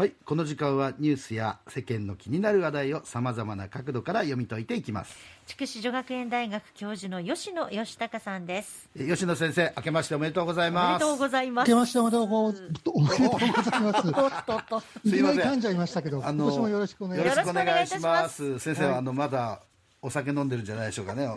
はい、この時間はニュースや世間の気になる話題をさまざまな角度から読み解いていきます。筑紫女学園大学教授の吉野義孝さんです。吉野先生、明けましておめでとうございます。おめでとうございます。明けましておめでとうございます。いきなり噛んじゃいましたけど、今年もよろしくお願いします。よろしくお願いいたします。先生はまだお酒飲んでるんじゃないでしょうかね。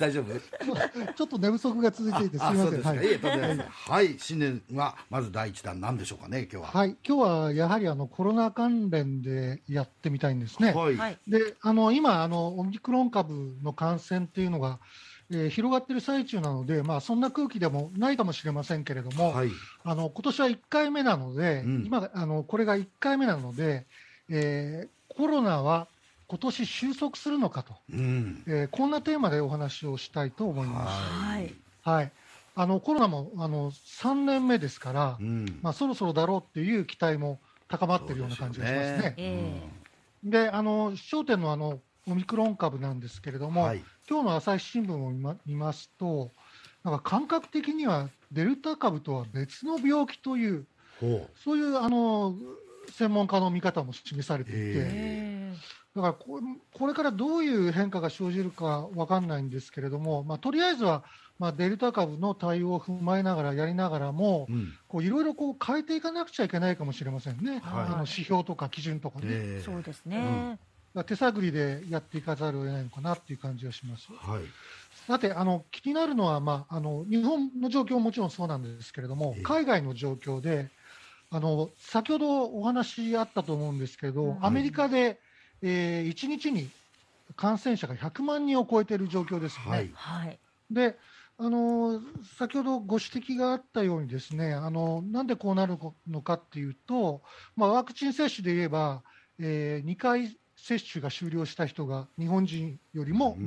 大丈夫？ちょっと寝不足が続いていてすみません。はい、新年はまず第一弾なんでしょうかね、今日は。はい、今日はやはりコロナ関連でやってみたいんですね。はい、で、今オミクロン株の感染というのが、広がっている最中なので、そんな空気でもないかもしれませんけれども、はい、今年は1回目なので、今これが1回目なので、コロナは今年収束するのかと、こんなテーマでお話をしたいと思います。はい、はい、コロナも3年目ですから、そろそろだろうという期待も高まっているような感じがしますね。で、焦点のオミクロン株なんですけれども、はい、今日の朝日新聞を見ますと、なんか感覚的にはデルタ株とは別の病気という、そういう専門家の見方も示されていて、だからこれからどういう変化が生じるか分かんないんですけれども、とりあえずは、デルタ株の対応を踏まえながらやりながらも、いろいろ変えていかなくちゃいけないかもしれませんね。指標とか基準とかね。そうですね。手探りでやっていかざるを得ないのかなっていう感じがします。はい、さて、気になるのは、日本の状況ももちろんそうなんですけれども、海外の状況で、先ほどお話あったと思うんですけど、アメリカで、1日に感染者が100万人を超えている状況ですよね。はい、で、先ほどご指摘があったようにですね、なんでこうなるのかっていうと、ワクチン接種で言えば、2回接種が終了した人が日本人よりも、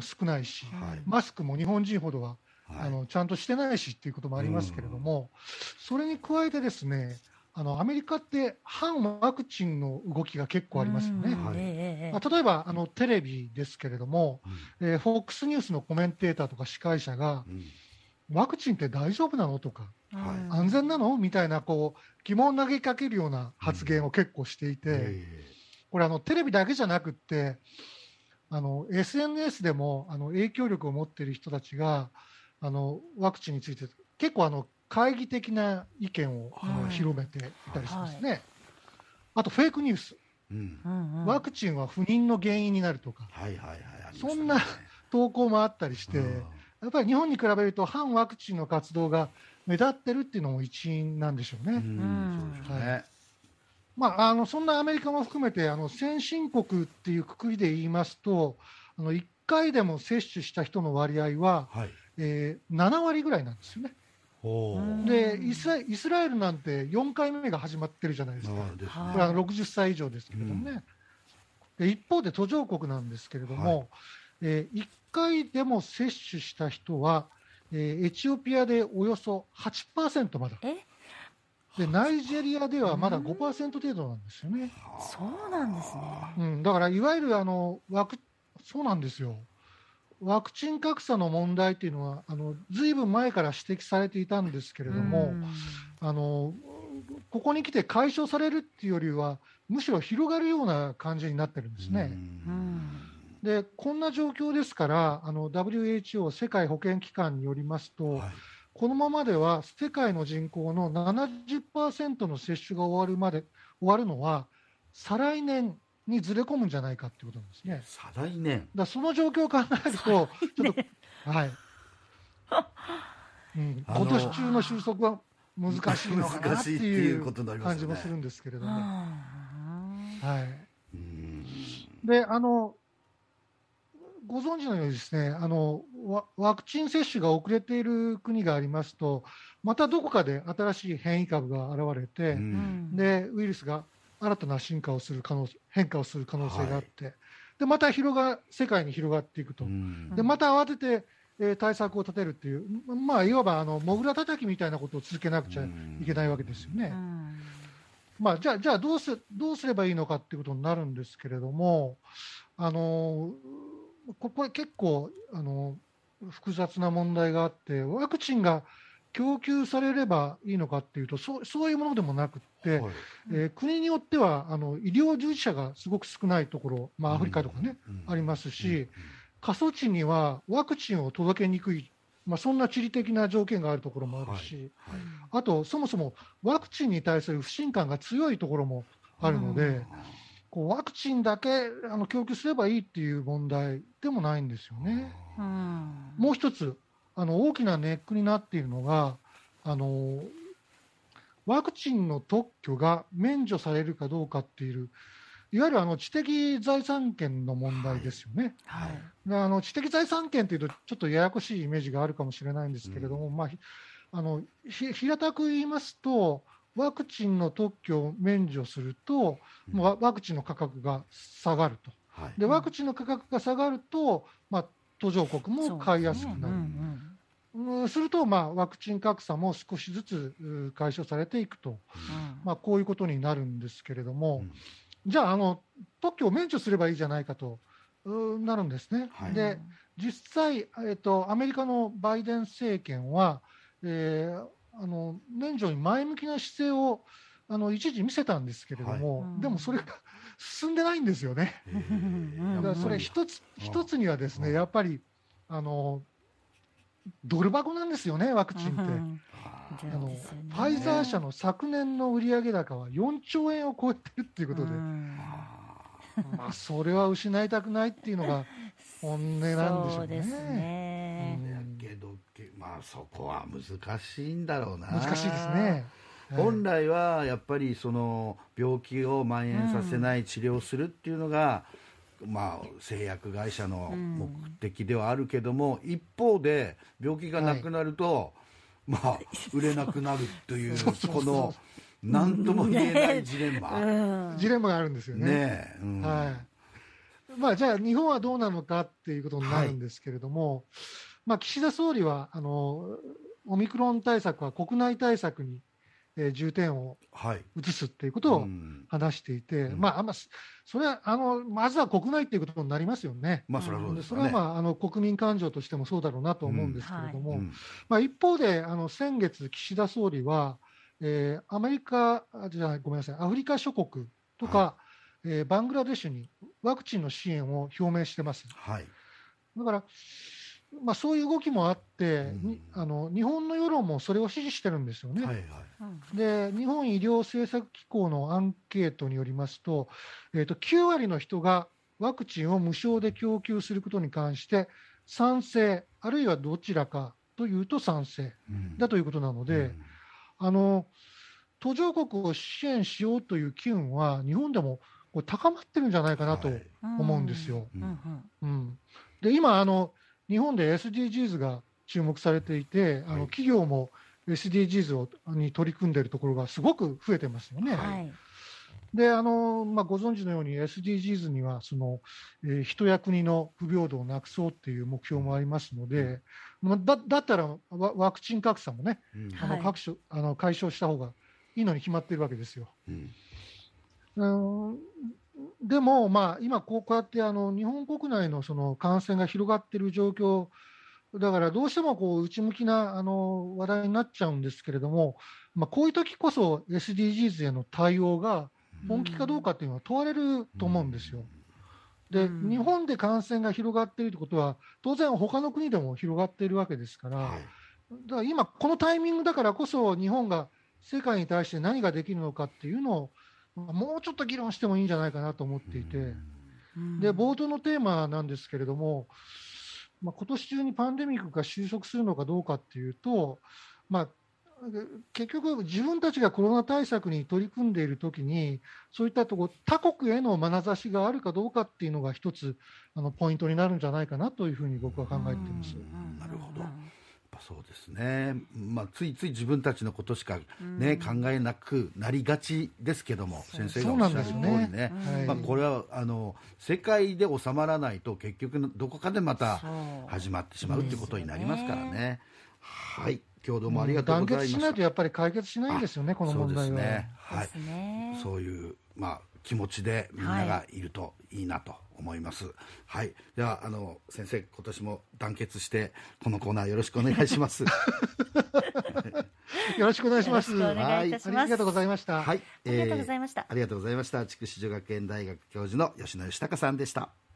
少ないし、マスクも日本人ほどは、ちゃんとしてないしっていうこともありますけれども、それに加えてですね、アメリカって反ワクチンの動きが結構ありますよね。例えばテレビですけれども、FOX ニュースのコメンテーターとか司会者が、ワクチンって大丈夫なのとか、安全なのみたいな疑問を投げかけるような発言を結構していて、これテレビだけじゃなくってSNS でも影響力を持っている人たちがワクチンについて結構懐疑的な意見を広めていたりしますね。あとフェイクニュース、ワクチンは不妊の原因になるとか、そんな投稿もあったりして、やっぱり日本に比べると反ワクチンの活動が目立ってるっていうのも一因なんでしょうね。そんなアメリカも含めて先進国っていう括りで言いますと、1回でも接種した人の割合は、7割ぐらいなんですよね。でイスラエルなんて4回目が始まってるじゃないですか。これは60歳以上ですけれどもね。で一方で途上国なんですけれども、1回でも接種した人は、エチオピアでおよそ 8% まだで、ナイジェリアではまだ 5% 程度なんですよね。そうなんですね。だからいわゆるそうなんですよ。ワクチン格差の問題というのはずいぶん前から指摘されていたんですけれども、ここに来て解消されるっていうよりはむしろ広がるような感じになってるんですね。でこんな状況ですから、WHO 世界保健機関によりますと、このままでは世界の人口の 70% の接種が終わるのは再来年にずれ込むんじゃないかってことなんですね。再来年。だその状況を考えると、ちょっと今年中の収束は難しいのかなっていう感じもするんですけれども、でご存知のようにですね、ワクチン接種が遅れている国がありますと、またどこかで新しい変異株が現れて、でウイルスが新たな進化をする変化をする可能性があって、でまた世界に広がっていくと、でまた慌てて、対策を立てるという、いわばモグラ叩きみたいなことを続けなくちゃいけないわけですよね。じゃあどうすればいいのかということになるんですけれども、ここは結構複雑な問題があって、ワクチンが供給されればいいのかっていうと、そういうものでもなくって、はい、国によっては医療従事者がすごく少ないところ、まあ、アフリカとかね、ありますし、過疎地にはワクチンを届けにくい、まあ、そんな地理的な条件があるところもあるし、はいはい、あとそもそもワクチンに対する不信感が強いところもあるので、こうワクチンだけ供給すればいいっていう問題でもないんですよね。もう一つ大きなネックになっているのがワクチンの特許が免除されるかどうかっていういわゆる知的財産権の問題ですよね、知的財産権というとちょっとややこしいイメージがあるかもしれないんですけれども、まあ、平たく言いますとワクチンの特許を免除すると、ワクチンの価格が下がると、でワクチンの価格が下がると、まあ、途上国も買いやすくなる、すると、まあ、ワクチン格差も少しずつ解消されていくと、まあ、こういうことになるんですけれども、じゃあ特許を免除すればいいじゃないかとなるんですね、で実際、アメリカのバイデン政権は、免除に前向きな姿勢を一時見せたんですけれども、でもそれが進んでないんですよね。だからそれ一つにはですね、やっぱりドル箱なんですよね、ワクチンって。ファイザー社の昨年の売上高は4兆円を超えてるっていうことで、まあ、それは失いたくないっていうのが本音なんでしょうね。そうですね、だけど、まあ、そこは難しいんだろうな。難しいですね。本来はやっぱりその病気を蔓延させない治療をするっていうのが、まあ、製薬会社の目的ではあるけども、一方で病気がなくなると、まあ、売れなくなるというこの何とも言えないジレンマ、ジレンマがあるんですよね。まあ、じゃあ日本はどうなのかっていうことになるんですけれども、まあ、岸田総理はオミクロン対策は国内対策に重点を移すっていうことを話していて、まあ、それはまずは国内っていうことになりますよね。まあ、それはそうですね。それはまあ国民感情としてもそうだろうなと思うんですけれども、まあ、一方で先月岸田総理は、アフリカ諸国とか、バングラデシュにワクチンの支援を表明してます。だから、まあ、そういう動きもあって、日本の世論もそれを支持してるんですよね。で、日本医療政策機構のアンケートによりますと、9割の人がワクチンを無償で供給することに関して賛成、あるいはどちらかというと賛成だということなので、途上国を支援しようという機運は日本でもこう高まってるんじゃないかなと思うんですよ。で、今日本で SDGs が注目されていて、企業も SDGs に取り組んでいるところがすごく増えてますよね。で、まあ、ご存知のように SDGs にはその、人や国の不平等をなくそうっていう目標もありますので、だったらワクチン格差もね、解消した方がいいのに決まっているわけですよ。でも、まあ、今こうやって日本国内のその感染が広がっている状況だから、どうしてもこう内向きな話題になっちゃうんですけれども、まあ、こういう時こそ SDGs への対応が本気かどうかというのは問われると思うんですよ。で、日本で感染が広がっているということは当然他の国でも広がっているわけですから、だから今このタイミングだからこそ日本が世界に対して何ができるのかっていうのをもうちょっと議論してもいいんじゃないかなと思っていて、で、冒頭のテーマなんですけれども、まあ、今年中にパンデミックが収束するのかどうかっていうと、まあ、結局自分たちがコロナ対策に取り組んでいるときにそういったとこ他国への眼差しがあるかどうかっていうのが一つポイントになるんじゃないかなというふうに僕は考えています。なるほど、そうですね。まあ、ついつい自分たちのことしか、ね、考えなくなりがちですけども、先生がおっしゃる通りね、まあ、これは世界で収まらないと結局どこかでまた始まってしまうということになりますからね。はい、共同もありがとうございました。団結しないとやっぱり解決しないんですよね、この問題は。そうですね、はい、そういう、まあ、気持ちでみんながいるといいなと思います。はい、では先生、今年も団結してこのコーナーよろしくお願いします。よろしくお願いします。はい、ありがとうございました。はい、ありがとうございました。筑紫女学園大学教授の吉野義孝さんでした。